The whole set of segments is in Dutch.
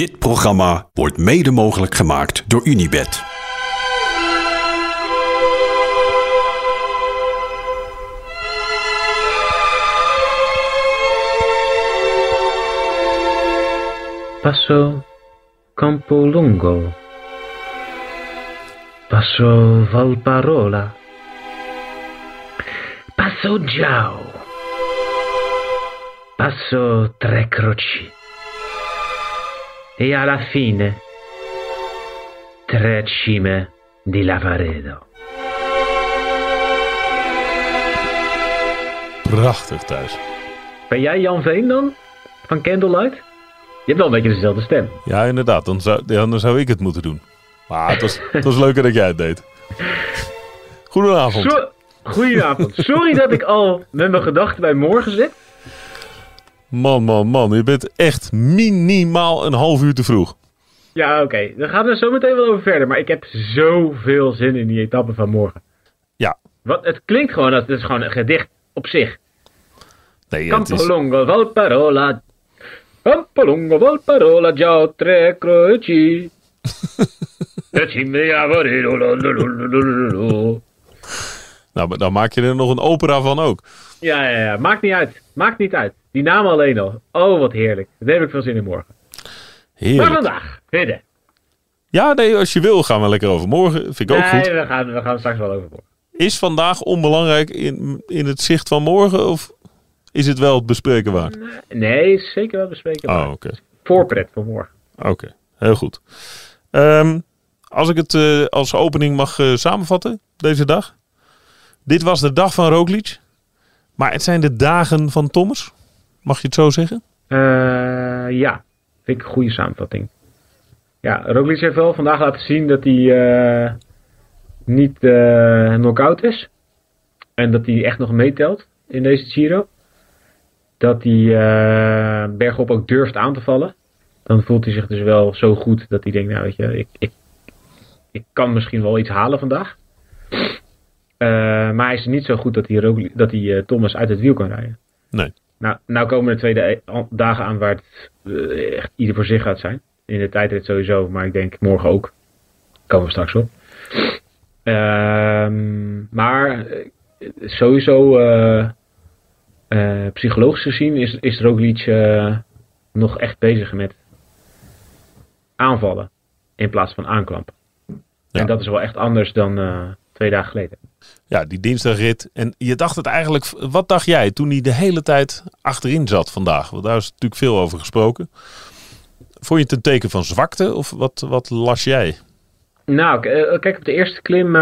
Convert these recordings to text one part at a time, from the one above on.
Dit programma wordt mede mogelijk gemaakt door Unibet. Passo Campo Lungo, Passo Valparola, Passo Giau, Passo Tre Croci. E alla fine, Tre Cime di Lavaredo. Prachtig thuis. Ben jij Jan Veen dan? Van Candlelight? Je hebt wel een beetje dezelfde stem. Ja, inderdaad. Dan zou ik het moeten doen. Maar het was leuker dat jij het deed. Goedenavond. Goedenavond. Sorry dat ik al met mijn gedachten bij morgen zit. Man, je bent echt minimaal een half uur te vroeg. Ja, oké. Dan gaan we er zo meteen wel over verder. Maar ik heb zoveel zin in die etappe van morgen. Ja. Want het klinkt gewoon, dat het is gewoon een gedicht op zich. Nee, Campolongo, is... Valparola. Campolongo, Valparola, Giao, Tre Croci. Nou, dan maak je er nog een opera van ook. Ja. Maakt niet uit. Die naam alleen al. Oh, wat heerlijk. Daar heb ik veel zin in morgen. Heerlijk. Maar vandaag, verder. Ja, nee, als je wil gaan we lekker over morgen. Vind ik ook goed. Nee, we gaan straks wel over morgen. Is vandaag onbelangrijk in het zicht van morgen? Of is het wel het bespreken waard? Nee, zeker wel bespreken waard. Okay. Voorpret voor morgen. Oké, heel goed. Als ik het als opening mag samenvatten, deze dag. Dit was de dag van Roglic. Maar het zijn de dagen van Thomas. Mag je het zo zeggen? Ja, vind ik een goede samenvatting. Ja, Roglic heeft wel vandaag laten zien dat hij niet knock-out is. En dat hij echt nog meetelt in deze Giro. Dat hij bergop ook durft aan te vallen. Dan voelt hij zich dus wel zo goed dat hij denkt, nou weet je, ik kan misschien wel iets halen vandaag. Maar hij is niet zo goed dat hij Thomas uit het wiel kan rijden. Nee. Nou komen de tweede dagen aan waar het echt ieder voor zich gaat zijn. In de tijdrit sowieso, maar ik denk morgen ook. Komen we straks op. Maar sowieso psychologisch gezien is Roglic nog echt bezig met aanvallen in plaats van aanklampen. Ja. En dat is wel echt anders dan... 2 dagen geleden. Ja, die dinsdagrit. En je dacht het eigenlijk... Wat dacht jij toen hij de hele tijd achterin zat vandaag? Want daar is natuurlijk veel over gesproken. Vond je het een teken van zwakte? Of wat las jij? Nou, kijk, op de eerste klim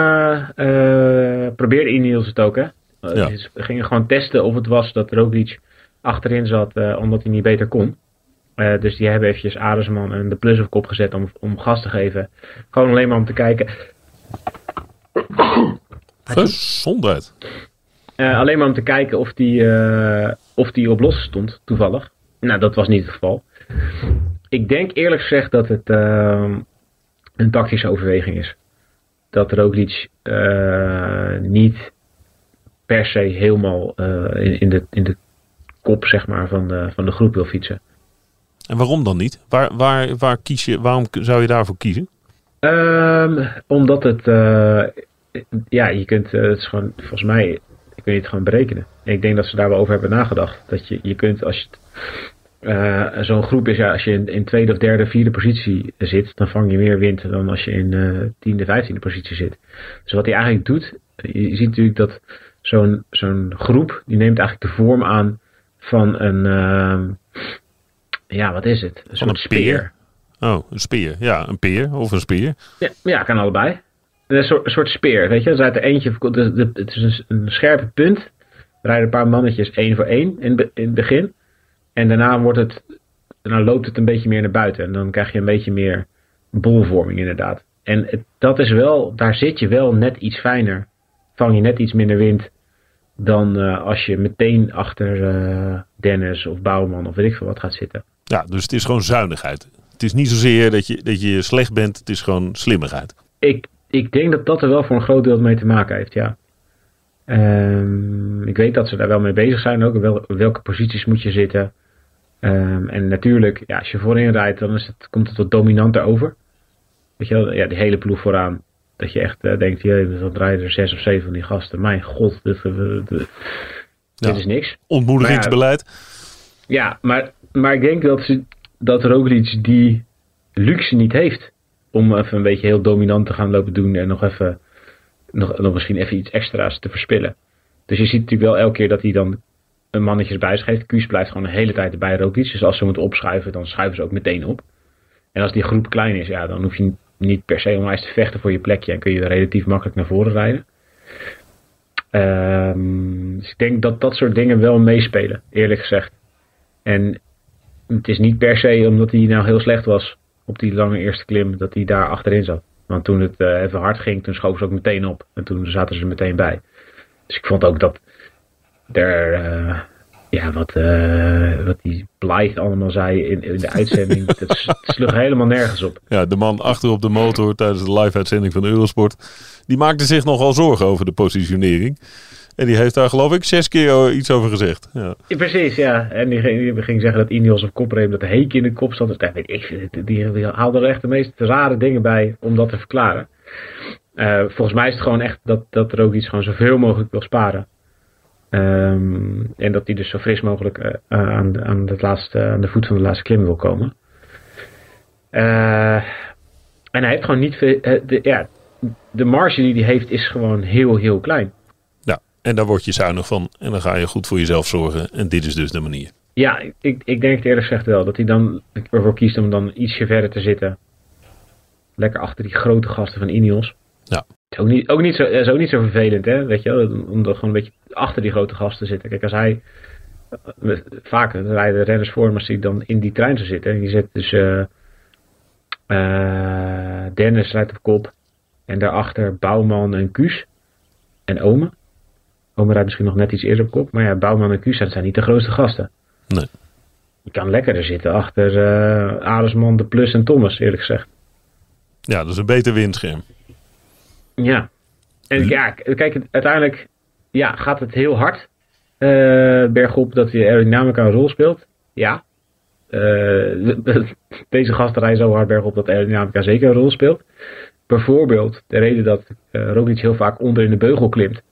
probeerde Ineos het ook, hè? Ja. Ze gingen gewoon testen of het was dat Roglic achterin zat omdat hij niet beter kon. Dus die hebben eventjes Arensman en De Plus op kop gezet om gas te geven. Gewoon alleen maar om te kijken... Gezondheid. Alleen maar om te kijken of die op los stond, toevallig. Nou, dat was niet het geval. Ik denk eerlijk gezegd dat het een tactische overweging is. Dat Roglic niet per se helemaal in de kop, zeg maar, van de groep wil fietsen. En waarom dan niet? Waarom zou je daarvoor kiezen? Omdat het... je kunt het is gewoon, volgens mij kun je het gewoon berekenen. En ik denk dat ze daar wel over hebben nagedacht. Dat je kunt, als zo'n groep is, ja, als je in tweede of derde, vierde positie zit, dan vang je meer wind dan als je in 10e, 15e positie zit. Dus wat hij eigenlijk doet, je ziet natuurlijk dat zo'n groep, die neemt eigenlijk de vorm aan van een, wat is het? Een soort speer. Oh, een speer. Ja, een peer of een speer. Ja, kan allebei. Een soort speer, weet je. Er zit er eentje, het is een scherpe punt. Er rijden een paar mannetjes 1 voor 1 in het begin. En daarna loopt het een beetje meer naar buiten. En dan krijg je een beetje meer bolvorming, inderdaad. En dat is wel, daar zit je wel net iets fijner. Vang je net iets minder wind dan als je meteen achter Dennis of Bouwman of weet ik veel wat gaat zitten. Ja, dus het is gewoon zuinigheid. Het is niet zozeer dat je slecht bent, het is gewoon slimmigheid. Ik denk dat dat er wel voor een groot deel mee te maken heeft, ja. Ik weet dat ze daar wel mee bezig zijn ook. Welke posities moet je zitten? En natuurlijk, ja, als je voorin rijdt, dan is het, komt het wat dominanter over. Weet je wel, ja, die hele ploeg vooraan. Dat je echt denkt, dat rijden er 6 of 7 van die gasten. Mijn god, dit is niks. Ontmoedigingsbeleid. Ja, maar ik denk dat Roglic die luxe niet heeft. Om even een beetje heel dominant te gaan lopen doen. En nog misschien even iets extra's te verspillen. Dus je ziet natuurlijk wel elke keer dat hij dan een mannetje erbij schuift. Kuss blijft gewoon de hele tijd erbij Roglic. Dus als ze moeten opschuiven, dan schuiven ze ook meteen op. En als die groep klein is, ja, dan hoef je niet per se onwijs te vechten voor je plekje. En kun je relatief makkelijk naar voren rijden. Dus ik denk dat dat soort dingen wel meespelen, eerlijk gezegd. En het is niet per se omdat hij nou heel slecht was op die lange eerste klim, dat hij daar achterin zat. Want toen het even hard ging, toen schoven ze ook meteen op. En toen zaten ze er meteen bij. Dus ik vond ook dat er, wat die Blythe allemaal zei in de uitzending, dat sloeg helemaal nergens op. Ja, de man achter op de motor tijdens de live-uitzending van Eurosport, die maakte zich nogal zorgen over de positionering. En die heeft daar, geloof ik, 6 keer iets over gezegd. Ja. Ja, precies, ja. En die ging zeggen dat Ineos op kop reed, dat Heek in de kop zat. Dus daar weet ik, die haalde er echt de meest rare dingen bij om dat te verklaren. Volgens mij is het gewoon echt dat Roglic gewoon zoveel mogelijk wil sparen. En dat hij dus zo fris mogelijk aan de voet van de laatste klim wil komen. En hij heeft gewoon niet veel. De marge die hij heeft is gewoon heel, heel klein. En daar word je zuinig van. En dan ga je goed voor jezelf zorgen. En dit is dus de manier. Ja, ik denk het eerlijk gezegd wel. Dat hij dan ervoor kiest om dan ietsje verder te zitten. Lekker achter die grote gasten van Ineos. Ja. Is ook niet zo vervelend, hè. Weet je wel. Om dan gewoon een beetje achter die grote gasten te zitten. Kijk, als hij... Vaak rijden renners voor hem als hij dan in die trein zou zitten. En je zet dus... Dennis rijdt op kop. En daarachter Bouwman en Kuss. En Omen. Omer rijdt misschien nog net iets eerder op kop. Maar ja, Bouwman en Kuss, dat zijn niet de grootste gasten. Nee. Je kan lekkerder zitten achter Arensman, De Plus en Thomas, eerlijk gezegd. Ja, dat is een beter windscherm. Ja. En ja, kijk, uiteindelijk gaat het heel hard bergop dat je aerodynamica een rol speelt. Ja. Deze gasten rijden zo hard bergop dat aerodynamica zeker een rol speelt. Bijvoorbeeld de reden dat Roglic heel vaak onder in de beugel klimt.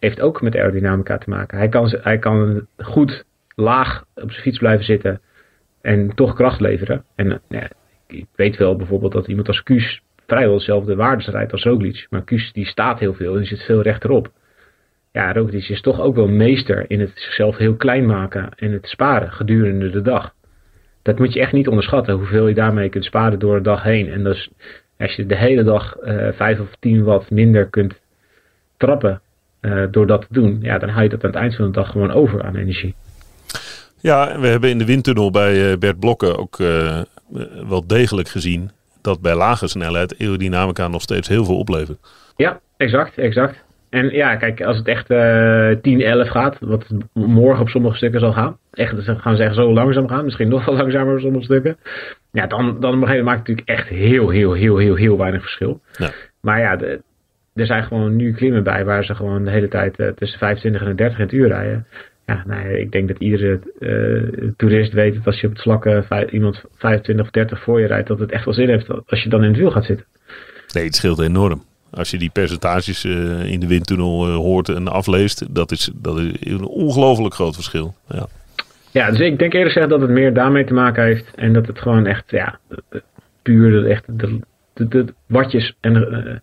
Heeft ook met aerodynamica te maken. Hij kan goed laag op zijn fiets blijven zitten en toch kracht leveren. En ik weet wel bijvoorbeeld dat iemand als Kuss vrijwel dezelfde waardes rijdt als Roglic. Maar Kuss die staat heel veel en die zit veel rechterop. Ja, Roglic is toch ook wel meester in het zichzelf heel klein maken en het sparen gedurende de dag. Dat moet je echt niet onderschatten, hoeveel je daarmee kunt sparen door de dag heen. En dus, als je de hele dag 5 of 10 watt minder kunt trappen door dat te doen, ja, dan hou je dat aan het eind van de dag gewoon over aan energie. Ja, en we hebben in de windtunnel bij Bart Blocken ook wel degelijk gezien dat bij lage snelheid aerodynamica nog steeds heel veel oplevert. Ja, exact. En ja, kijk, als het echt 10-11 gaat, wat morgen op sommige stukken zal gaan, echt, gaan ze echt zo langzaam gaan, misschien nog wel langzamer op sommige stukken, ja, dan op een gegeven moment maakt het natuurlijk echt heel weinig verschil. Ja. Maar ja, er zijn gewoon nu klimmen bij waar ze gewoon de hele tijd tussen 25 en 30 in het uur rijden. Ja, nou, ik denk dat iedere toerist weet dat als je op het vlak iemand 25 of 30 voor je rijdt, dat het echt wel zin heeft als je dan in het wiel gaat zitten. Nee, het scheelt enorm. Als je die percentages in de windtunnel hoort en afleest, dat is een ongelooflijk groot verschil. Ja. Ja, dus ik denk eerlijk gezegd dat het meer daarmee te maken heeft en dat het gewoon echt, ja, puur echt de watjes en...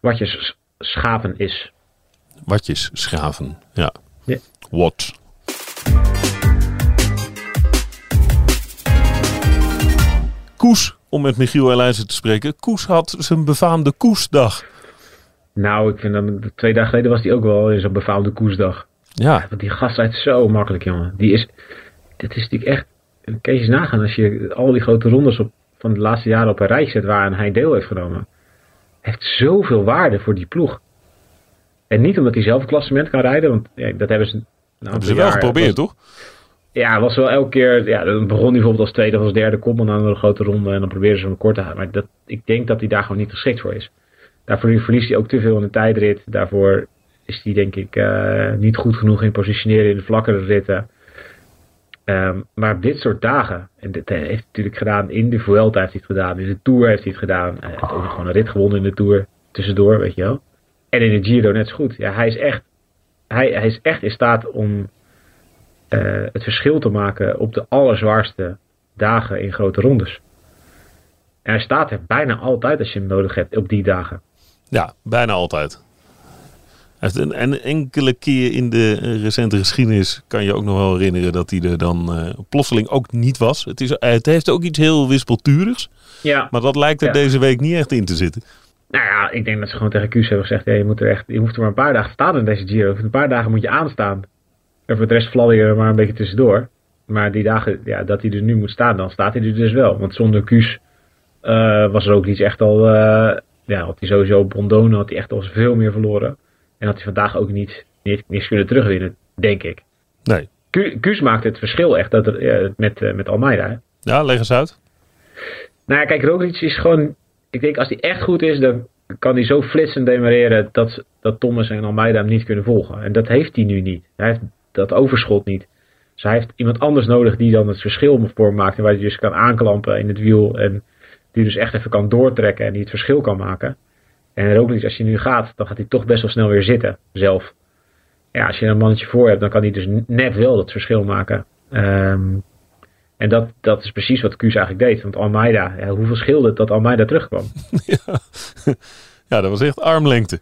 watjes schaven is. Watjes schaven, ja. Yeah. Wat. Kuss, om met Michiel Elijzen te spreken. Kuss had zijn befaamde Kussdag. Nou, ik vind dat 2 dagen geleden was hij ook wel in zo'n befaamde Kussdag. Ja. Want die gast rijdt zo makkelijk, jongen. Dit is natuurlijk echt... Kun je eens nagaan als je al die grote rondes van de laatste jaren op een rij zet waar hij deel heeft genomen. Heeft zoveel waarde voor die ploeg. En niet omdat hij zelf een klassement kan rijden, want ja, dat hebben ze een aantal jaar wel geprobeerd, toch? Ja, was wel elke keer. Ja, dan begon hij bijvoorbeeld als tweede of als derde, komt dan aan een grote ronde en dan proberen ze hem kort te halen. Maar ik denk dat hij daar gewoon niet geschikt voor is. Daarvoor verliest hij ook te veel in de tijdrit. Daarvoor is die denk ik niet goed genoeg in positioneren in de vlakkere ritten. Maar op dit soort dagen, en dat heeft hij natuurlijk gedaan, in de Vuelta heeft hij het gedaan, in de Tour heeft hij het gedaan. Hij heeft ook nog gewoon een rit gewonnen in de Tour, tussendoor, weet je wel. En in de Giro net zo goed. Ja, hij is echt in staat om het verschil te maken op de allerzwaarste dagen in grote rondes. En hij staat er bijna altijd als je hem nodig hebt op die dagen. Ja, bijna altijd. En enkele keer in de recente geschiedenis kan je ook nog wel herinneren dat hij er dan plotseling ook niet was. Het heeft ook iets heel wispelturigs. Ja. Maar dat lijkt er deze week niet echt in te zitten. Nou ja, ik denk dat ze gewoon tegen Kuss hebben gezegd: je hoeft er maar een paar dagen staan in deze Giro. Een paar dagen moet je aanstaan. En voor de rest vladder je er maar een beetje tussendoor. Maar die dagen dat hij er nu moet staan, dan staat hij er dus wel. Want zonder Kuss was er ook niet echt al. Had hij sowieso op Bondone had hij echt al veel meer verloren. En had hij vandaag ook niet kunnen terugwinnen, denk ik. Nee. Kuss maakt het verschil echt met Almeida. Hè? Ja, leg eens uit. Nou ja, kijk, Roglic is gewoon... Ik denk, als hij echt goed is, dan kan hij zo flitsend demareren dat Thomas en Almeida hem niet kunnen volgen. En dat heeft hij nu niet. Hij heeft dat overschot niet. Dus hij heeft iemand anders nodig die dan het verschil voor hem maakt. En waar hij dus kan aanklampen in het wiel. En die dus echt even kan doortrekken en die het verschil kan maken. En Roglic, als hij nu gaat, dan gaat hij toch best wel snel weer zitten, zelf. Ja, als je een mannetje voor hebt, dan kan hij dus net wel dat verschil maken. En dat is precies wat Kuss eigenlijk deed. Want Almeida, hoeveel scheelde het dat Almeida terugkwam? Ja, dat was echt armlengte.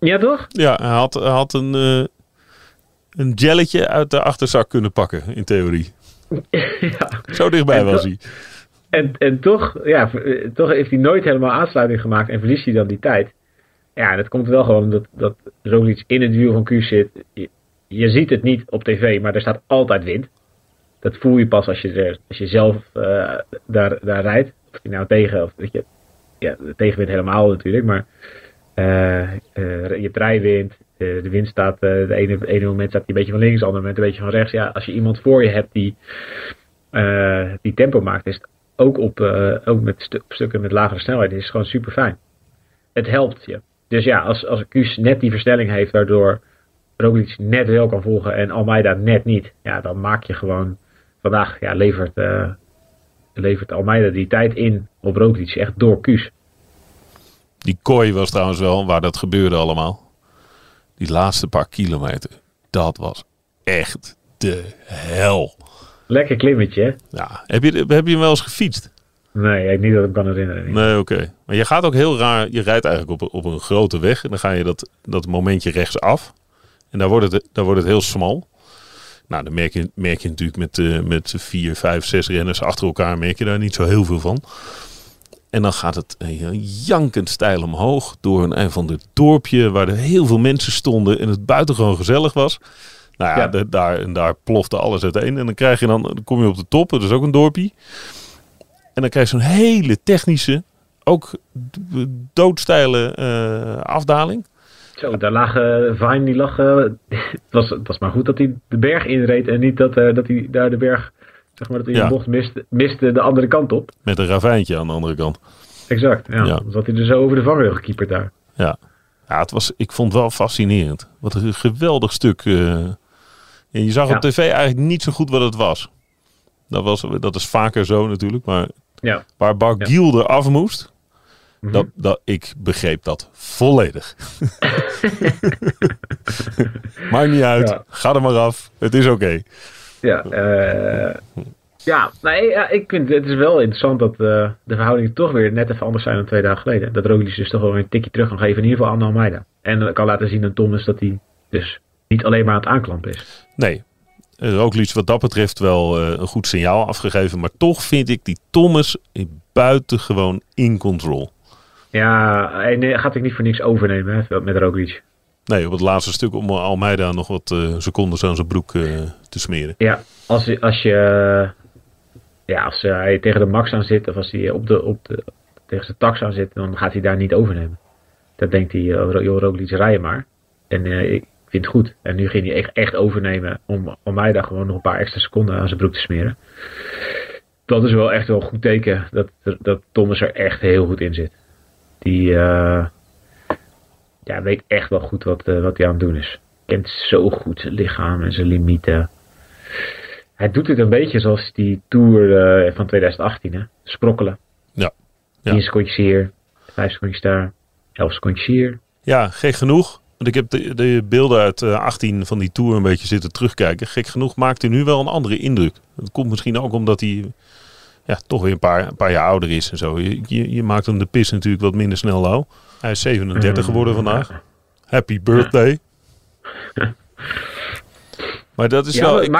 Ja, toch? Ja, hij had een jelletje uit de achterzak kunnen pakken, in theorie. Ja. Zo dichtbij was hij. En toch heeft hij nooit helemaal aansluiting gemaakt en verliest hij dan die tijd. Ja, dat komt wel gewoon dat Roglic in het wiel van Kuss zit. Je ziet het niet op tv, maar er staat altijd wind. Dat voel je pas als je zelf daar rijdt. Of je nou tegen, of weet je, ja, tegenwind helemaal natuurlijk, maar je hebt rijwind. De wind staat, de ene moment staat hij een beetje van links, de andere moment een beetje van rechts. Ja, als je iemand voor je hebt die tempo maakt, is het ook met stukken met lagere snelheid, is het gewoon super fijn. Het helpt je. Dus ja, als Kuss net die versnelling heeft, waardoor Roglic net wel kan volgen en Almeida net niet, ja, dan maak je gewoon vandaag, levert Almeida die tijd in op Roglic, echt door Kuss. Die kooi was trouwens wel waar dat gebeurde allemaal. Die laatste paar kilometer, dat was echt de hel. Lekker klimmetje, hè? Ja. Heb je hem wel eens gefietst? Nee, ik niet dat ik kan herinneren. Niet. Nee, oké. Maar je gaat ook heel raar... Je rijdt eigenlijk op een grote weg. En dan ga je dat momentje rechtsaf. En daar wordt het heel smal. Nou, dan merk je natuurlijk met 4, 5, 6 renners achter elkaar... merk je daar niet zo heel veel van. En dan gaat het jankend steil omhoog... door een eind van dit dorpje... waar er heel veel mensen stonden... en het buitengewoon gezellig was... Nou ja, daar plofte alles uiteen. En dan kom je op de top. Dat is ook een dorpje. En dan krijg je zo'n hele technische, ook doodsteile afdaling. Zo, daar lag Vine, die lag... Het was maar goed dat hij de berg inreed. En niet dat hij daar de berg, zeg maar, dat hij de bocht miste de andere kant op. Met een ravijntje aan de andere kant. Exact, ja. Dan zat hij er zo over de vangrail gekieperd daar. Ja. Ja, ik vond het wel fascinerend. Wat een geweldig stuk... En je zag op tv eigenlijk niet zo goed wat het was. Dat is vaker zo natuurlijk. Maar waar Barguil eraf moest... Mm-hmm. Ik begreep dat volledig. Maakt niet uit. Ja. Ga er maar af. Het is oké. Ja, ik vind het is wel interessant dat de verhoudingen toch weer net even anders zijn dan 2 dagen geleden. Dat Roglic dus toch wel een tikje terug kan geven. In ieder geval aan Almeida. En kan laten zien aan Thomas dat hij dus... niet alleen maar aan het aanklampen is. Nee, Roglic wat dat betreft wel een goed signaal afgegeven. Maar toch vind ik die Thomas buitengewoon in control. Ja, hij gaat ik niet voor niks overnemen hè, met Roglic. Nee, op het laatste stuk om Almeida nog wat secondes aan zijn broek te smeren. Ja, als hij tegen de max aan zit... of als hij tegen zijn tax aan zit... dan gaat hij daar niet overnemen. Dat denkt hij, Roglic, rij je maar. En vindt goed. En nu ging hij echt overnemen om Almeida gewoon nog een paar extra seconden aan zijn broek te smeren. Dat is wel echt wel een goed teken dat Thomas er echt heel goed in zit. Die, ja, weet echt wel goed wat hij aan het doen is. Kent zo goed zijn lichaam en zijn limieten. Hij doet het een beetje zoals die Tour van 2018, hè? Sprokkelen. Ja. 10 secondjes hier, 5 secondjes daar, 11 secondjes hier. Ja, gek genoeg. Want ik heb de beelden uit 18 van die Tour een beetje zitten terugkijken. Gek genoeg maakt hij nu wel een andere indruk. Dat komt misschien ook omdat hij toch weer een paar jaar ouder is en zo. Je maakt hem de pis natuurlijk wat minder snel lauw. Hij is 37 geworden vandaag. Happy birthday. Ja. Maar dat is wel... toen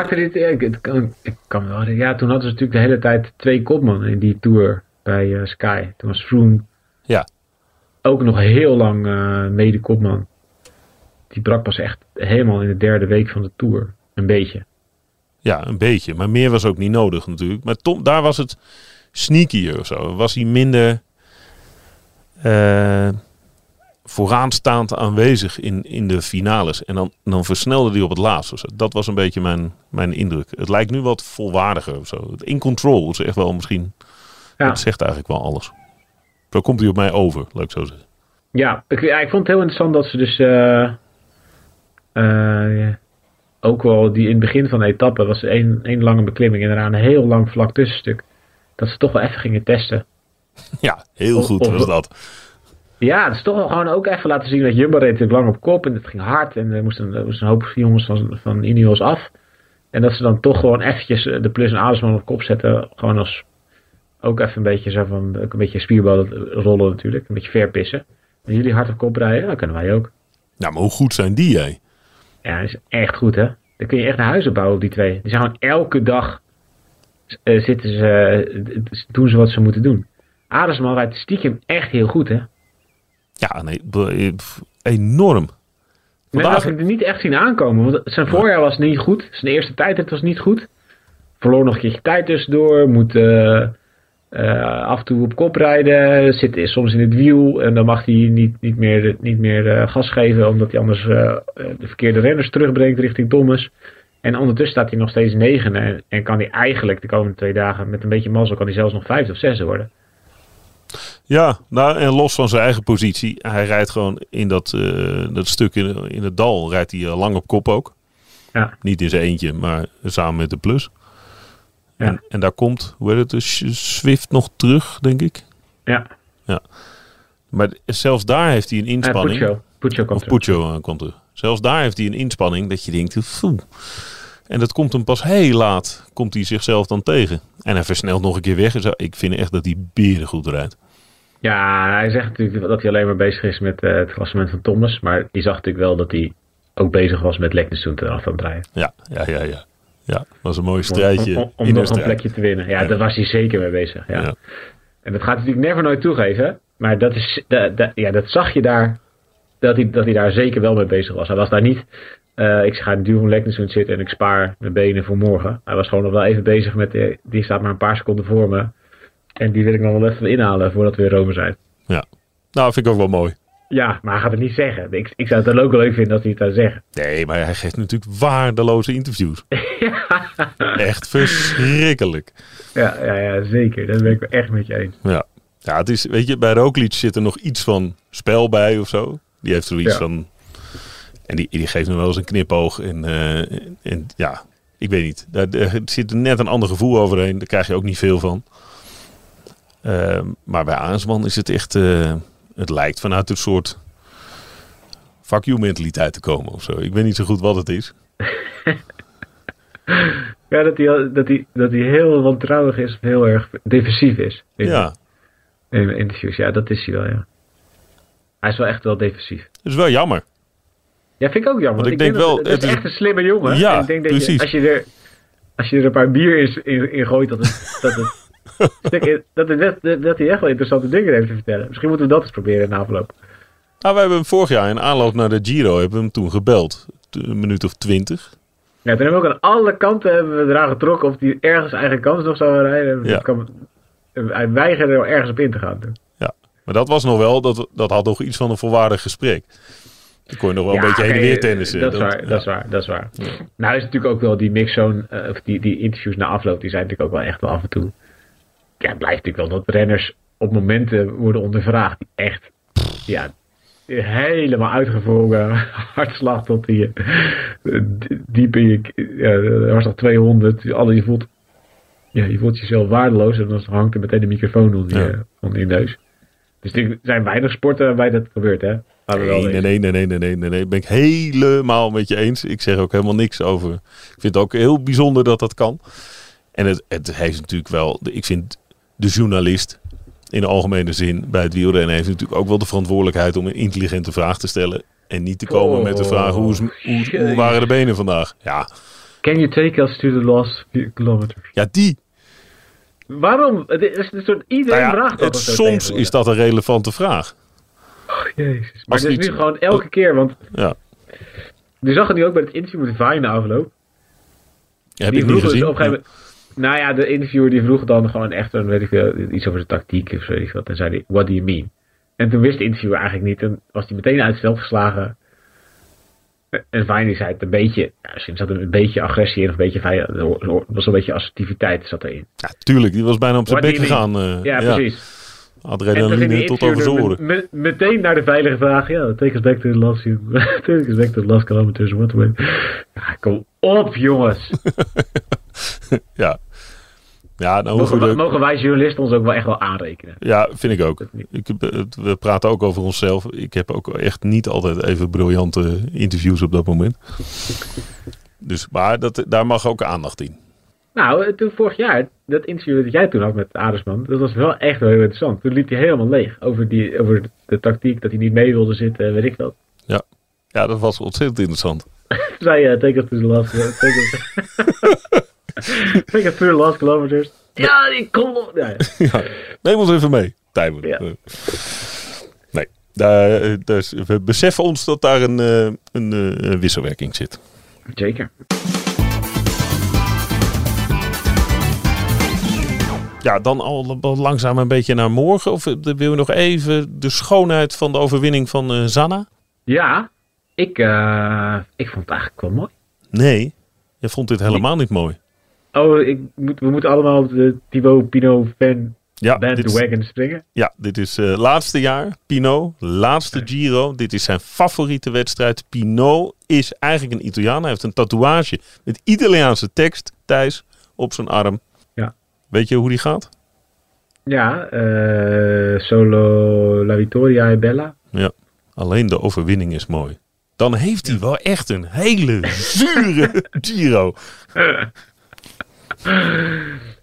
hadden ze natuurlijk de hele tijd 2 kopman in die Tour bij Sky. Toen was Froome ook nog heel lang mede kopman. Die brak pas echt helemaal in de derde week van de Tour. Een beetje. Ja, een beetje. Maar meer was ook niet nodig natuurlijk. Maar Tom, daar was het sneakier of zo. Was hij minder vooraanstaand aanwezig in de finales. En dan versnelde hij op het laatst. Ofzo. Dat was een beetje mijn indruk. Het lijkt nu wat volwaardiger of zo. In control is echt wel misschien. Ja. Dat zegt eigenlijk wel alles. Zo komt hij op mij over, laat ik zo zeggen. Ja, ik vond het heel interessant dat ze dus ook wel die in het begin van de etappe was één lange beklimming en daarna een heel lang vlak tussenstuk. Dat ze toch wel even gingen testen. Ja, heel goed was dat. Ja, dat is toch wel gewoon ook even laten zien dat Jumbo reed natuurlijk lang op kop en het ging hard en er moesten een hoop jongens van Ineos af. En dat ze dan toch gewoon eventjes de Plus en Adelsman op kop zetten, gewoon als ook even een beetje zo van, ook een beetje spierbal rollen natuurlijk, een beetje verpissen. En jullie hard op kop rijden, dat kunnen wij ook. Nou, maar hoe goed zijn die, hè? Ja, dat is echt goed, hè? Dan kun je echt een huis opbouwen op die 2. Die zijn gewoon elke dag doen ze wat ze moeten doen. Adelsman rijdt stiekem echt heel goed, hè? Ja, nee, enorm. Vandaag... Dat had ik er niet echt zien aankomen, want zijn voorjaar was niet goed. Zijn eerste tijdrit was niet goed. Verloor nog een keertje tijd tussendoor, moet... af en toe op kop rijden, zit soms in het wiel en dan mag hij niet meer gas geven omdat hij anders de verkeerde renners terugbrengt richting Thomas. En ondertussen staat hij nog steeds 9e en kan hij eigenlijk de komende 2 dagen met een beetje mazzel kan hij zelfs nog 5e of 6e worden. Ja, nou en los van zijn eigen positie, hij rijdt gewoon in dat stuk in het dal, rijdt hij lang op kop ook. Ja. Niet in zijn eentje, maar samen met de Plus. Ja. En daar komt, hoe heet het, dus Swift nog terug, denk ik. Ja. Maar zelfs daar heeft hij een inspanning. Puccio komt terug. Zelfs daar heeft hij een inspanning dat je denkt, foe. En dat komt hem pas heel laat, komt hij zichzelf dan tegen. En hij versnelt nog een keer weg. Ik vind echt dat hij beren goed rijdt. Ja, hij zegt natuurlijk dat hij alleen maar bezig is met het klassement van Thomas. Maar die zag natuurlijk wel dat hij ook bezig was met Leknes toen eraf aan het rijden. Ja. Ja, dat was een mooi strijdje. Om nog een plekje te winnen. Ja, daar was hij zeker mee bezig. Ja. En dat gaat hij natuurlijk never nooit toegeven. Maar dat is, dat zag je daar. Dat hij daar zeker wel mee bezig was. Hij was daar niet. Ik ga een duur van Leknesson zitten en ik spaar mijn benen voor morgen. Hij was gewoon nog wel even bezig met. Die staat maar een paar seconden voor me. En die wil ik nog wel even inhalen voordat we in Rome zijn. Ja, nou vind ik ook wel mooi. Ja, maar hij gaat het niet zeggen. Ik zou het dan ook wel leuk vinden als hij het zou zeggen. Nee, maar hij geeft natuurlijk waardeloze interviews. Echt verschrikkelijk. Ja, zeker. Dat ben ik echt met je eens. Ja, het is, weet je, bij Roglic zit er nog iets van spel bij of zo. Die heeft zoiets van... En die geeft hem wel eens een knipoog. En ik weet niet. Daar zit net een ander gevoel overheen. Daar krijg je ook niet veel van. Maar bij Aansman is het echt... Het lijkt vanuit een soort fuck you mentaliteit te komen of zo. Ik weet niet zo goed wat het is. Ja, dat hij heel wantrouwig is, heel erg defensief is. In interviews, ja, dat is hij wel, ja. Hij is wel echt wel defensief. Dat is wel jammer. Ja, vind ik ook jammer. Want ik denk wel, het is echt een slimme jongen. Ja, en ik denk dat precies. Als je er een paar bier in gooit, dat hij echt wel interessante dingen heeft te vertellen. Misschien moeten we dat eens proberen in de afloop. Nou, we hebben hem vorig jaar in aanloop naar de Giro hebben we hem toen gebeld. Een minuut of 20. Ja, toen hebben we ook aan alle kanten eraan getrokken of hij ergens eigen kans nog zou rijden. Ja. Hij weigerde er ergens op in te gaan. Toen. Ja, maar dat was nog wel, dat had nog iets van een volwaardig gesprek. Dan kon je nog wel een beetje heen en weer tennissen. Dat is waar. Ja. Nou is natuurlijk ook wel die mixzone, of die interviews na afloop, die zijn natuurlijk ook wel echt wel af en toe... Ja, het blijft natuurlijk wel dat renners op momenten worden ondervraagd. Echt. Ja, helemaal uitgevroren hartslag tot die diep in je hartslag 200. Je voelt jezelf waardeloos en dan hangt er meteen de microfoon om je neus. Dus er zijn weinig sporten waarbij dat gebeurt, hè? Nee. Ben ik helemaal met je eens. Ik zeg ook helemaal niks over. Ik vind het ook heel bijzonder dat dat kan. En het heeft natuurlijk wel... Ik vind de journalist in de algemene zin bij het wielrennen heeft natuurlijk ook wel de verantwoordelijkheid om een intelligente vraag te stellen. En niet te komen met de vraag hoe waren de benen vandaag? Ja. Can you take us to the last few kilometers? Ja, die. Waarom? Het is een soort iedereen vraagt dat. Soms is dat een relevante vraag. Oh, jezus. Maar dat is nu gewoon elke keer, want... Ja. Je zag het nu ook bij het interview met Vine afloop. Ja, heb die ik niet gezien. Dus op een gegeven moment, nou ja, de interviewer die vroeg dan gewoon echt een, weet ik veel, iets over de tactiek of zo. En toen zei hij, what do you mean? En toen wist de interviewer eigenlijk niet. En was hij meteen uit het veld geslagen. En Vine zei het een beetje... Ja, misschien zat er een beetje agressie in. Of een beetje... Er was een beetje assertiviteit zat erin. Ja, tuurlijk. Die was bijna op zijn bek gegaan. Ja, precies. Adrenaline tot over zijn oren. Meteen naar de veilige vraag. Ja, take us back to the last... take us back to the last kilometers. What way? Ja, kom op, jongens. Ja. Ja, nou, mogen wij journalisten ons ook wel echt wel aanrekenen? Ja, vind ik ook. We praten ook over onszelf. Ik heb ook echt niet altijd even briljante interviews op dat moment. Dus, maar daar mag ook aandacht in. Nou, toen vorig jaar, dat interview dat jij toen had met Adelsman, dat was wel echt wel heel interessant. Toen liep hij helemaal leeg over de tactiek, dat hij niet mee wilde zitten, weet ik wat. Ja, ja, dat was ontzettend interessant. Zij tekent dus lastig. Ik heb 4 last kilometers. Ja, ik kom nog. Ja. Ja, neem ons even mee, Tijmen. Ja. Nee, dus we beseffen ons dat daar een wisselwerking zit. Zeker. Ja, dan al langzaam een beetje naar morgen. Of wil je nog even de schoonheid van de overwinning van Zanna? Ja, ik vond het eigenlijk wel mooi. Nee, je vond dit helemaal niet mooi. Oh, we moeten allemaal op de Thibaut Pinot bandwagon springen. Ja, dit is laatste jaar. Pinot, laatste Giro. Dit is zijn favoriete wedstrijd. Pinot is eigenlijk een Italiaan. Hij heeft een tatoeage met Italiaanse tekst, Thijs, op zijn arm. Ja. Weet je hoe die gaat? Ja, solo la vittoria e bella. Ja, alleen de overwinning is mooi. Dan heeft hij wel echt een hele zure Giro.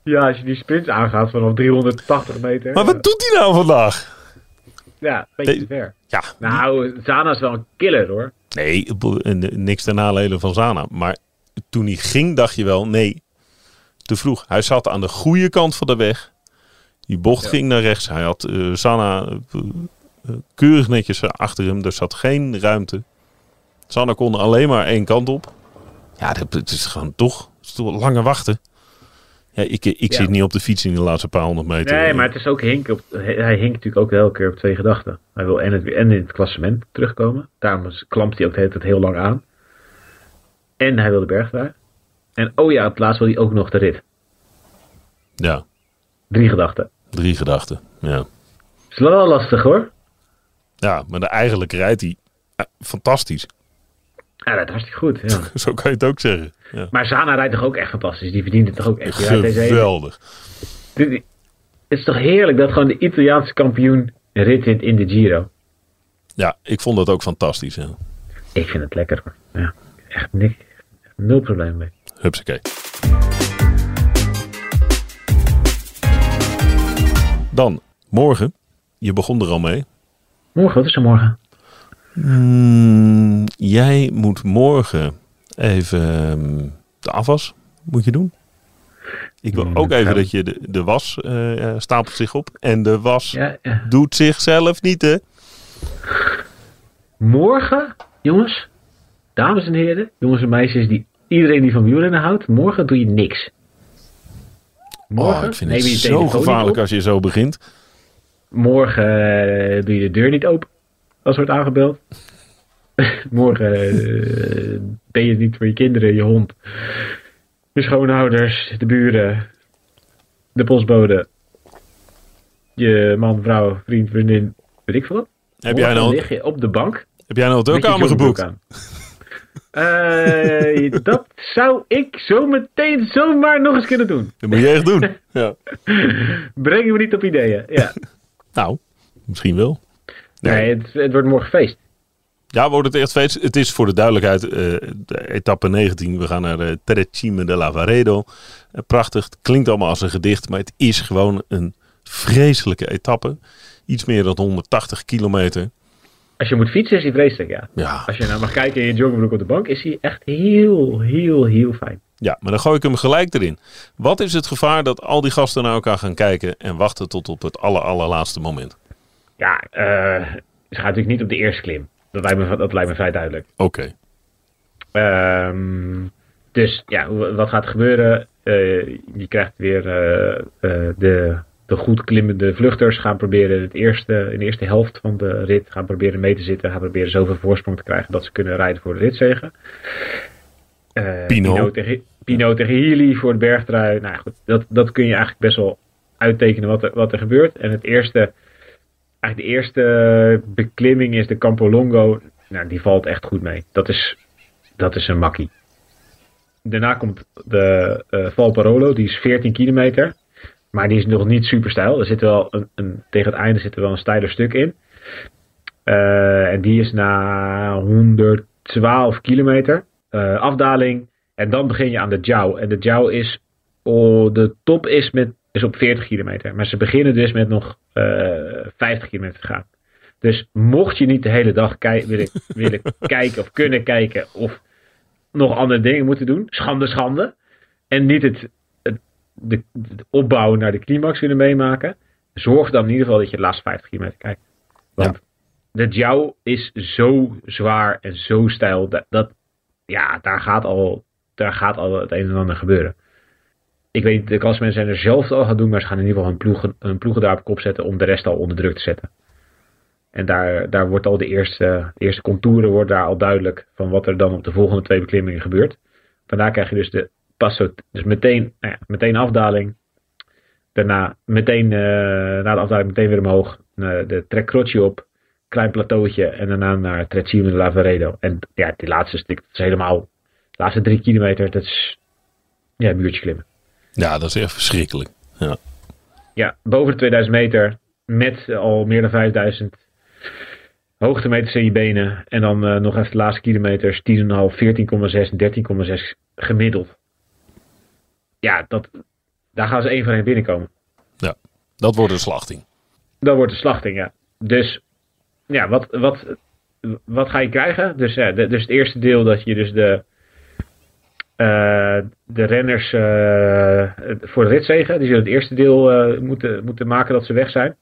Ja, als je die sprint aangaat vanaf 380 meter. Maar wat doet hij nou vandaag? Ja, een beetje te ver. Ja, nou, Zanna is wel een killer, hoor. Nee, niks ten nadele van Zanna. Maar toen hij ging, dacht je wel, nee, te vroeg. Hij zat aan de goede kant van de weg. Die bocht ging naar rechts. Hij had Zanna keurig netjes achter hem. Er zat geen ruimte. Zanna kon alleen maar één kant op. Ja, het is gewoon toch... Lange wachten. Ja, ik zit niet op de fiets in de laatste paar honderd meter. Nee, maar het is ook hij hinkt natuurlijk ook elke keer op twee gedachten. Hij wil en in het klassement terugkomen. Daarom klampt hij ook de hele tijd heel lang aan. En hij wil de berg daar. En op het laatst wil hij ook nog de rit. Ja. 3 gedachten. 3 gedachten, ja. Is wel lastig, hoor. Ja, maar eigenlijk rijdt hij fantastisch. Ja, dat is hartstikke goed. Ja. Zo kan je het ook zeggen. Ja. Maar Zanna rijdt toch ook echt fantastisch. Die verdient het toch ook echt. Geweldig. Het is toch heerlijk dat gewoon de Italiaanse kampioen rit wint in de Giro. Ja, ik vond dat ook fantastisch. Hè. Ik vind het lekker, hoor. Ja, echt niks. Nul probleem mee. Hupsakee. Dan, morgen. Je begon er al mee. Morgen, wat is er morgen? Jij moet morgen even de afwas moet je doen. Ik wil ook even dat je de was stapelt zich op. En de was doet zichzelf niet, hè? Morgen, jongens, dames en heren, jongens en meisjes, iedereen die van wielrennen houdt, morgen doe je niks. Morgen, ik vind het zo gevaarlijk als je zo begint. Morgen doe je de deur niet open. Als wordt aangebeld. Morgen ben je niet voor je kinderen, je hond, je schoonouders, de buren, de postbode, je man, vrouw, vriend, vriendin, weet ik veel. Heb jij nou... lig je op de bank. Heb jij een hotelkamer geboekt? Dat zou ik zomaar nog eens kunnen doen. Dat moet je echt doen. Ja. Breng me niet op ideeën. Ja. Nou, misschien wel. Nee, het wordt morgen feest. Ja, wordt het echt feest. Het is voor de duidelijkheid de etappe 19. We gaan naar de Tre Cime di Lavaredo. Prachtig. Het klinkt allemaal als een gedicht, maar het is gewoon een vreselijke etappe. Iets meer dan 180 kilometer. Als je moet fietsen is hij vreselijk, ja. Als je nou mag kijken in je joggingbroek op de bank, is hij echt heel fijn. Ja, maar dan gooi ik hem gelijk erin. Wat is het gevaar dat al die gasten naar elkaar gaan kijken en wachten tot op het allerlaatste moment? Ja, ze gaat natuurlijk niet op de eerste klim. Dat lijkt me vrij duidelijk. Oké. Dus ja, wat gaat er gebeuren? Je krijgt weer de goed klimmende vluchters gaan proberen in de eerste helft van de rit gaan proberen mee te zitten. Gaan proberen zoveel voorsprong te krijgen dat ze kunnen rijden voor de ritzege. Pinot tegen Healy voor de bergtrui. Nou goed, dat kun je eigenlijk best wel uittekenen wat er gebeurt. En de eerste beklimming is de Campolongo. Nou, die valt echt goed mee. Dat is een makkie. Daarna komt de Valparola. Die is 14 kilometer. Maar die is nog niet super steil. Er zit wel tegen het einde zit er wel een steiler stuk in. En die is na 112 kilometer afdaling. En dan begin je aan de Giau. En de Giau is... de top is op 40 kilometer. Maar ze beginnen dus met nog 50 kilometer te gaan. Dus mocht je niet de hele dag willen kijken of kunnen kijken... of nog andere dingen moeten doen. Schande. En niet de opbouw naar de climax willen meemaken, zorg dan in ieder geval dat je de laatste 50 kilometer kijkt. Want de Giau is zo zwaar en zo steil, daar gaat al het een en ander gebeuren. Ik weet niet, de klassemen zijn er zelf al gaan doen, maar ze gaan in ieder geval hun ploegen daar op kop zetten om de rest al onder druk te zetten. En daar wordt al de eerste contouren worden daar al duidelijk van wat er dan op de volgende 2 beklimmingen gebeurt. Vandaar krijg je dus de Passo, dus meteen afdaling. Daarna na de afdaling meteen weer omhoog. De Tre Croci op. Klein plateautje. En daarna naar Tre Cime di Lavaredo. En ja, die laatste stuk, dat is helemaal... De laatste 3 kilometer, dat is... Ja, een muurtje klimmen. Ja, dat is echt verschrikkelijk. Ja, boven de 2000 meter. Met al meer dan 5000 hoogtemeters in je benen. En dan nog even de laatste kilometers. 10,5, 14,6, 13,6 gemiddeld. Ja, daar gaan ze 1 voor 1 binnenkomen. Ja, dat wordt een slachting. Dat wordt een slachting, ja. Dus, ja, wat ga je krijgen? Dus, ja, dus het eerste deel dat je dus de renners voor de ritzegen, die zullen het eerste deel moeten maken dat ze weg zijn.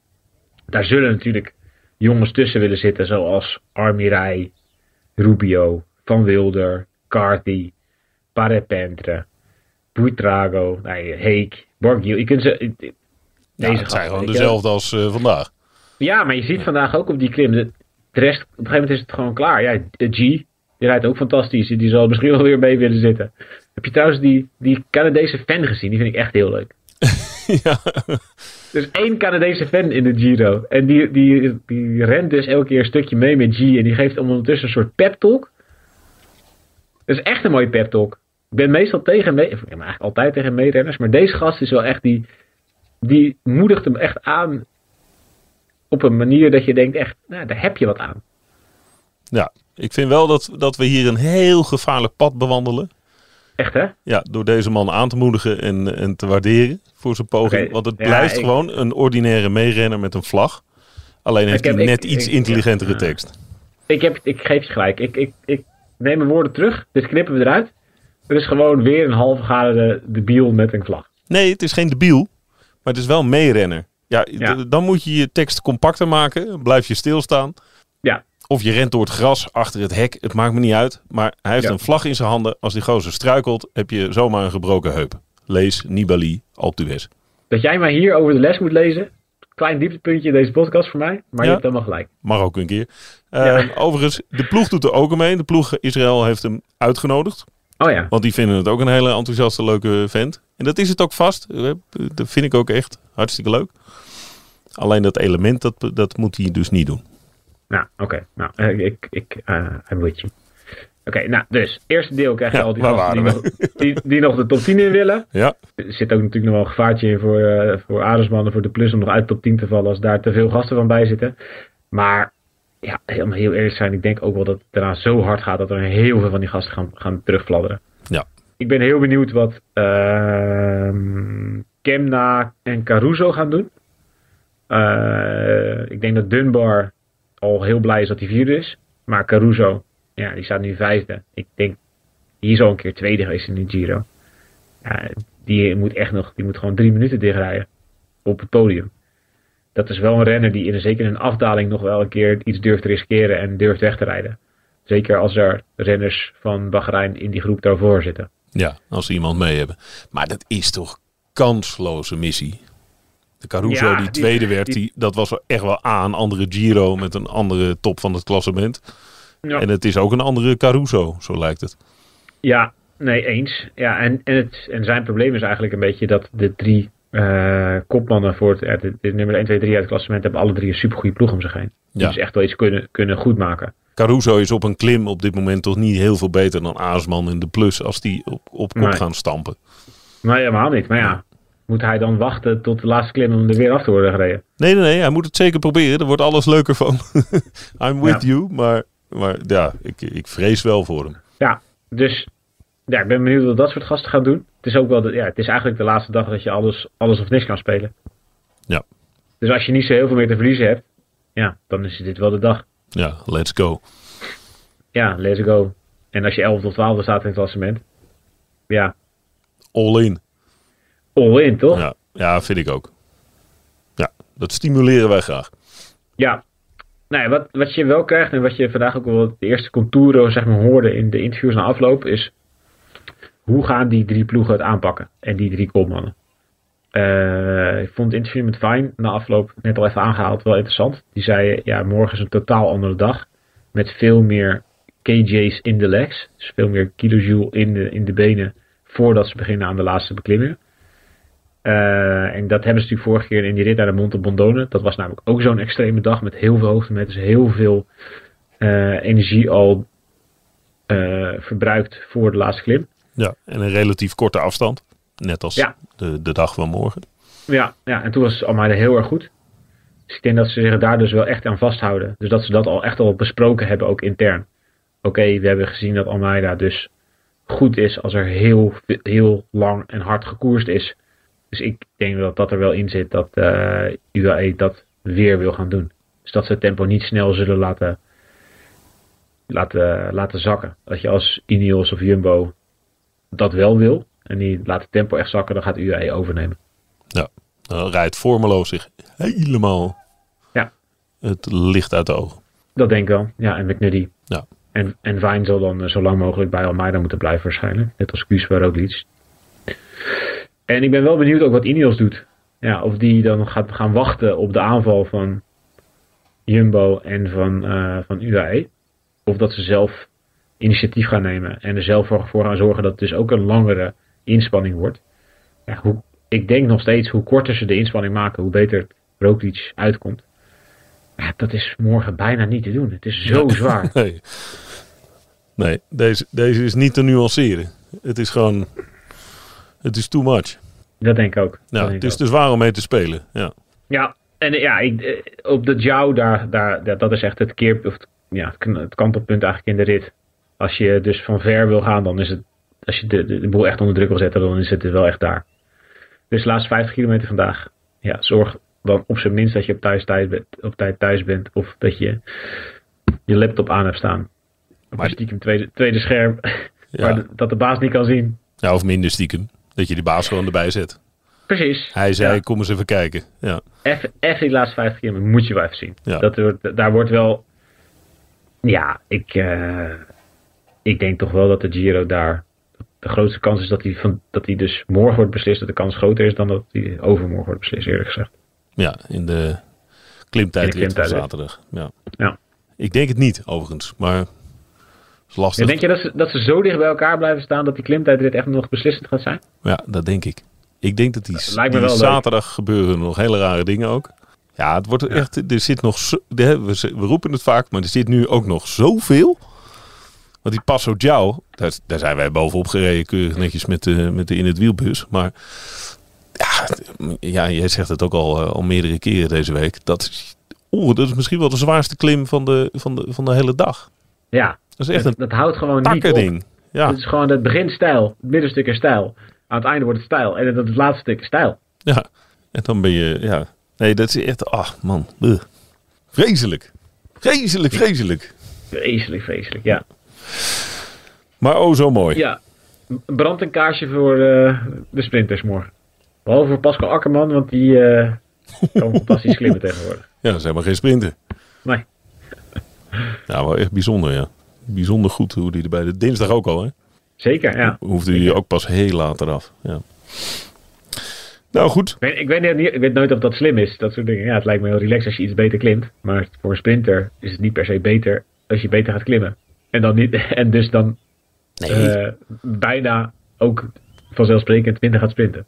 Daar zullen natuurlijk jongens tussen willen zitten, zoals Armirai, Rubio, Van Wilder, Carthy, Parepentre, Buitrago, Heek, Borghiel. Je kunt ze... het zijn gewoon dezelfde als vandaag. Ja, maar je ziet vandaag ook op die klim. De rest, op een gegeven moment is het gewoon klaar. Ja, de G, die rijdt ook fantastisch. Die zal misschien wel weer mee willen zitten. Heb je trouwens die Canadese fan gezien? Die vind ik echt heel leuk. Ja. Er is 1 Canadese fan in de Giro. En die rent dus elke keer een stukje mee met G. En die geeft ondertussen een soort pep talk. Dat is echt een mooie pep talk. Ik ben meestal eigenlijk altijd tegen meerenners, maar deze gast is wel echt die moedigt hem echt aan op een manier dat je denkt echt, nou, daar heb je wat aan. Ja, ik vind wel dat we hier een heel gevaarlijk pad bewandelen. Echt, hè? Ja, door deze man aan te moedigen en te waarderen voor zijn poging. Okay, want het blijft gewoon een ordinaire meerenner met een vlag. Alleen heeft hij net iets intelligentere tekst. Ik geef je gelijk. Ik neem mijn woorden terug, dus knippen we eruit. Er is gewoon weer een halfgaderde debiel met een vlag. Nee, het is geen debiel, maar het is wel meerenner. Ja. Dan moet je je tekst compacter maken, blijf je stilstaan. Ja. Of je rent door het gras, achter het hek, het maakt me niet uit. Maar hij heeft een vlag in zijn handen. Als die gozer struikelt, heb je zomaar een gebroken heup. Lees Nibali, Alpe d'Huez. Dat jij maar hier over de les moet lezen. Klein dieptepuntje in deze podcast voor mij. Maar je hebt helemaal gelijk. Mag ook een keer. Overigens, de ploeg doet er ook omheen. De ploeg Israël heeft hem uitgenodigd. Oh ja. Want die vinden het ook een hele enthousiaste, leuke vent. En dat is het ook vast. Dat vind ik ook echt hartstikke leuk. Alleen dat element, dat moet hij dus niet doen. Nou, oké. Nou, I'm with you. Oké, nou, dus. Eerste deel krijg je al die gasten die nog de top 10 in willen. Ja. Er zit ook natuurlijk nog wel een gevaartje in voor Adelsman en voor De Plus om nog uit de top 10 te vallen als daar te veel gasten van bij zitten. Maar, ja, helemaal heel eerlijk zijn, ik denk ook wel dat het daarna zo hard gaat dat er heel veel van die gasten gaan terugfladderen. Ja. Ik ben heel benieuwd wat Kemna en Caruso gaan doen. Ik denk dat Dunbar al heel blij is dat hij vierde is. Maar Caruso, ja, die staat nu vijfde. Ik denk, die is al een keer tweede geweest in de Giro. Die moet gewoon 3 minuten dichtrijden op het podium. Dat is wel een renner die zeker in een afdaling nog wel een keer iets durft te riskeren en durft weg te rijden. Zeker als er renners van Bahrein in die groep daarvoor zitten. Ja, als ze iemand mee hebben. Maar dat is toch kansloze missie. De Caruso die tweede werd, dat was er echt wel aan. Andere Giro met een andere top van het klassement. Ja. En het is ook een andere Caruso, zo lijkt het. Ja, nee, eens. Ja, en zijn probleem is eigenlijk een beetje dat de drie kopmannen voor de nummer 1, 2, 3 uit het klassement hebben alle drie een supergoeie ploeg om zich heen. Ja. Dus echt wel iets kunnen goedmaken. Caruso is op een klim op dit moment toch niet heel veel beter dan Aasman en De Plus als die op kop gaan stampen. Nee, helemaal niet. Maar ja, moet hij dan wachten tot de laatste klim om er weer af te worden gereden? Nee, hij moet het zeker proberen. Er wordt alles leuker van. I'm with you, maar ja, ik vrees wel voor hem. Ja, dus ja, ik ben benieuwd wat dat soort gasten gaan doen. Het is ook wel het is eigenlijk de laatste dag dat je alles of niks kan spelen. Ja. Dus als je niet zo heel veel meer te verliezen hebt, ja, dan is dit wel de dag. Ja, let's go. Ja, let's go. En als je 11 tot 12 staat in het klassement. Ja. All in. All in, toch? Ja, vind ik ook. Ja, dat stimuleren wij graag. Ja. Nou ja, wat je wel krijgt en wat je vandaag ook wel de eerste contouren zeg maar hoorde in de interviews na afloop is hoe gaan die drie ploegen het aanpakken en die drie kopmannen. Ik vond het interview met Vine na afloop, net al even aangehaald, wel interessant. Die zei, ja, morgen is een totaal andere dag. Met veel meer kj's in de legs. Dus veel meer kilojoule in de benen voordat ze beginnen aan de laatste beklimming. En dat hebben ze natuurlijk vorige keer in die rit naar de Monte Bondone. Dat was namelijk ook zo'n extreme dag met heel veel hoogtemeters. Heel veel energie al verbruikt voor de laatste klim. Ja, en een relatief korte afstand. Net als de dag van morgen. Ja, en toen was Almeida heel erg goed. Dus ik denk dat ze zich daar dus wel echt aan vasthouden. Dus dat ze dat al echt al besproken hebben, ook intern. Oké, we hebben gezien dat Almeida dus goed is als er heel, heel lang en hard gekoerst is. Dus ik denk dat dat er wel in zit dat UAE dat weer wil gaan doen. Dus dat ze het tempo niet snel zullen laten zakken. Dat je als Ineos of Jumbo dat wel wil. En die laat het tempo echt zakken, dan gaat UAE overnemen. Ja, dan rijdt Formelo zich helemaal het licht uit de ogen. Dat denk ik wel. Ja, en McNuddy. Ja. En Vine zal dan zo lang mogelijk bij Almeida moeten blijven waarschijnlijk. Net als Kuss bij Roglic. En ik ben wel benieuwd ook wat Ineos doet. Ja, of die dan gaat gaan wachten op de aanval van Jumbo en van UAE. Of dat ze zelf initiatief gaan nemen en er zelf voor gaan zorgen dat het dus ook een langere inspanning wordt. Ja, ik denk nog steeds, hoe korter ze de inspanning maken, hoe beter Roglic uitkomt. Ja, dat is morgen bijna niet te doen. Het is zo zwaar. Nee, deze is niet te nuanceren. Het is gewoon, het is too much. Dat denk ik ook. Ja, het is te zwaar om mee te spelen. Ja, en ja, op de Giau, daar, dat is echt het het kantelpunt eigenlijk in de rit. Als je dus van ver wil gaan, dan is het, als je de boel echt onder druk wil zetten, dan is het wel echt daar. Dus de laatste 50 kilometer vandaag. Ja, zorg dan op zijn minst dat je op tijd thuis bent. Of dat je je laptop aan hebt staan. Of maar stiekem tweede scherm. Ja. Dat de baas niet kan zien. Ja, of minder stiekem. Dat je de baas gewoon erbij zet. Precies. Hij zei, kom eens even kijken. Ja. Even die laatste 50 kilometer moet je wel even zien. Ja. Daar wordt wel... Ja, ik denk toch wel dat de Giro daar... De grootste kans is dat hij dus morgen wordt beslist. Dat de kans groter is dan dat hij overmorgen wordt beslist, eerlijk gezegd. Ja, in de klimtijdrit van zaterdag. Ja. Ik denk het niet, overigens. Maar het is lastig. Ja, denk je dat ze zo dicht bij elkaar blijven staan dat die klimtijdrit echt nog beslissend gaat zijn? Ja, dat denk ik. Ik denk dat die zaterdag gebeuren nog hele rare dingen ook. Ja, het wordt echt. Er zit nog. We roepen het vaak, maar er zit nu ook nog zoveel. Want die Passo Giau, daar zijn wij bovenop gereden, keurig netjes met de in het wielbus. Maar ja, jij zegt het ook al meerdere keren deze week. Dat is misschien wel de zwaarste klim van de hele dag. Ja, dat is echt dat houdt gewoon takkerding. Niet op. Ja. Het is gewoon het begin stijl, het middenstuk is stijl. Aan het einde wordt het stijl en het laatste stuk is stijl. Ja, en dan ben je... Ja. Nee, dat is echt... Ach man, vreselijk. Vreselijk, ja. Maar oh zo mooi. Ja, brandt een kaarsje voor de sprinters morgen. Behalve voor Pascal Akkerman, want die kan fantastisch klimmen tegenwoordig. Ja, dat is helemaal geen sprinter. Nee. Nou, wel echt bijzonder, ja. Bijzonder goed hoe die er bij de dinsdag ook al, hè? Zeker, ja. Hoefde hij ook pas heel later af. Ja. Nou, goed. Ik weet nooit of dat slim is, dat soort dingen. Ja, het lijkt me heel relaxed als je iets beter klimt. Maar voor een sprinter is het niet per se beter als je beter gaat klimmen. En dan niet, en dus dan bijna ook vanzelfsprekend minder gaat sprinten.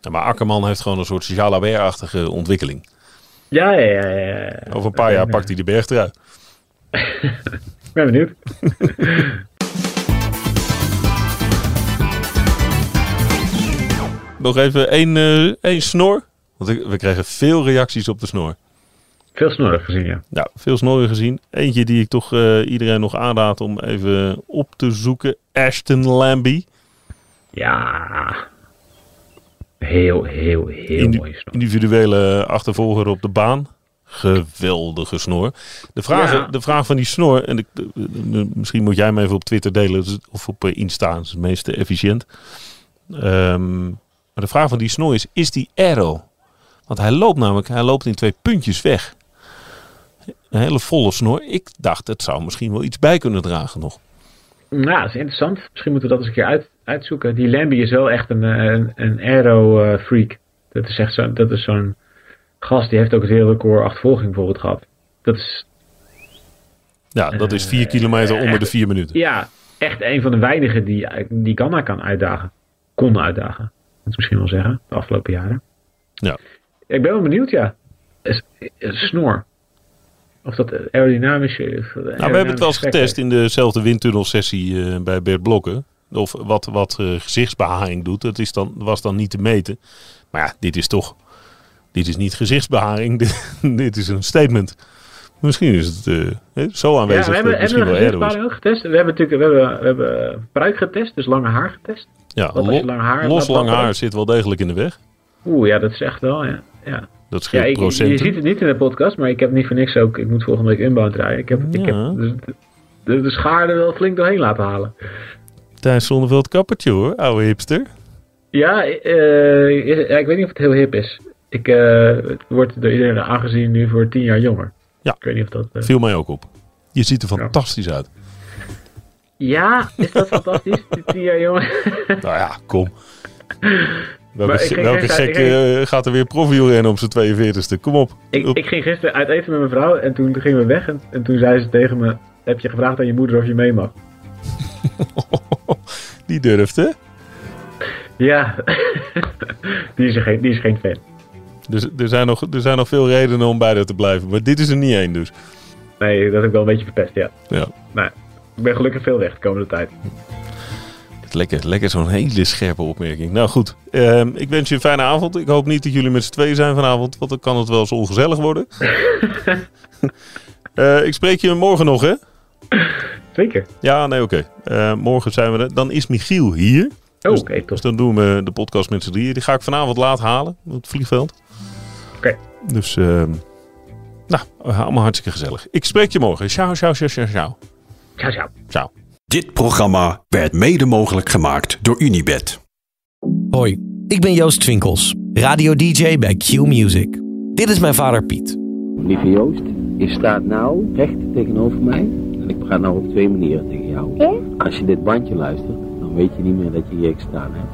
Ja, maar Akkerman heeft gewoon een soort Jalabert-achtige ontwikkeling. Ja. Over een paar jaar pakt hij de berg eruit. Ik ben benieuwd. Nog even één snor. Want we kregen veel reacties op de snor. Veel snorren gezien, ja. Ja, veel snorren gezien. Eentje die ik toch iedereen nog aanraad om even op te zoeken. Ashton Lambie. Ja. Heel mooi snor. Individuele achtervolger op de baan. Geweldige snor. De vraag van die snor... en misschien moet jij hem even op Twitter delen... of op Insta, dat is het meest efficiënt. Maar de vraag van die snor is die aero? Want hij loopt in twee puntjes weg. Een hele volle snor. Ik dacht, het zou misschien wel iets bij kunnen dragen nog. Nou, dat is interessant. Misschien moeten we dat eens een keer uitzoeken. Die Lambie is wel echt een aero-freak. Dat is echt zo'n gast, die heeft ook het hele record achtervolging bijvoorbeeld gehad. Dat is... Ja, dat is 4 kilometer onder de 4 minuten. Ja, echt een van de weinigen die Ganna kan uitdagen. Kon uitdagen, dat moet misschien wel zeggen, de afgelopen jaren. Ja. Ik ben wel benieuwd, ja. Snor. Of dat aerodynamisch... Nou, we hebben het wel eens getest in dezelfde windtunnelsessie bij Bart Blocken. Of wat gezichtsbeharing doet, dat is was dan niet te meten. Maar ja, dit is toch... Dit is niet gezichtsbeharing, dit is een statement. Misschien is het zo aanwezig. Ja, we hebben gezichtsbeharing ook getest. We hebben pruik getest, dus lange haar getest. Ja, lang haar zit wel degelijk in de weg. Oeh, ja, dat is echt wel, ja. Dat scheelt procenten. Je ziet het niet in de podcast, maar ik heb niet voor niks ook... Ik moet volgende week inbound rijden. Ik heb de schaar er wel flink doorheen laten halen. Thijs Zonneveld kappertje hoor, oude hipster. Ja, ik weet niet of het heel hip is. Het wordt door iedereen aangezien nu voor 10 jaar jonger. Ja, ik weet niet of dat, viel mij ook op. Je ziet er fantastisch uit. Ja, is dat fantastisch? 10 jaar jonger. Nou ja, kom. Welke gek gaat er weer profielrennen op zijn 42e? Kom op. Ik ging gisteren uit eten met mijn vrouw en toen gingen we weg. En toen zei ze tegen me, heb je gevraagd aan je moeder of je mee mag? Die durft, hè? Ja, die is geen fan. Dus er zijn nog veel redenen om bij dat te blijven. Maar dit is er niet één dus. Nee, dat heb ik wel een beetje verpest, ja. Nou, ik ben gelukkig veel weg de komende tijd. Lekker zo'n hele scherpe opmerking. Nou goed, ik wens je een fijne avond. Ik hoop niet dat jullie met z'n tweeën zijn vanavond. Want dan kan het wel eens ongezellig worden. Ik spreek je morgen nog, hè? Zeker. Ja, nee, oké. Morgen zijn we er. Dan is Michiel hier. Dus, okay, dus dan doen we de podcast met z'n drieën. Die ga ik vanavond laat halen op het vliegveld. Oké. Dus, allemaal hartstikke gezellig. Ik spreek je morgen. Ciao. Dit programma werd mede mogelijk gemaakt door Unibet. Hoi, ik ben Joost Twinkels, radio-dj bij Q-Music. Dit is mijn vader Piet. Lieve Joost, je staat nou recht tegenover mij. En ik ga nou op 2 manieren tegen jou. Ja? Als je dit bandje luistert... weet je niet meer dat je hier gestaan hebt.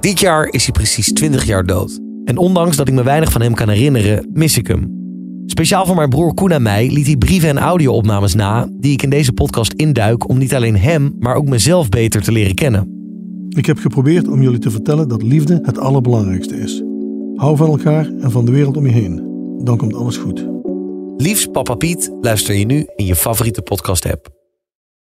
Dit jaar is hij precies 20 jaar dood. En ondanks dat ik me weinig van hem kan herinneren, mis ik hem. Speciaal voor mijn broer Koen en mij liet hij brieven en audio-opnames na... die ik in deze podcast induik om niet alleen hem, maar ook mezelf beter te leren kennen. Ik heb geprobeerd om jullie te vertellen dat liefde het allerbelangrijkste is. Hou van elkaar en van de wereld om je heen. dan komt alles goed. Liefst papa Piet luister je nu in je favoriete podcast-app.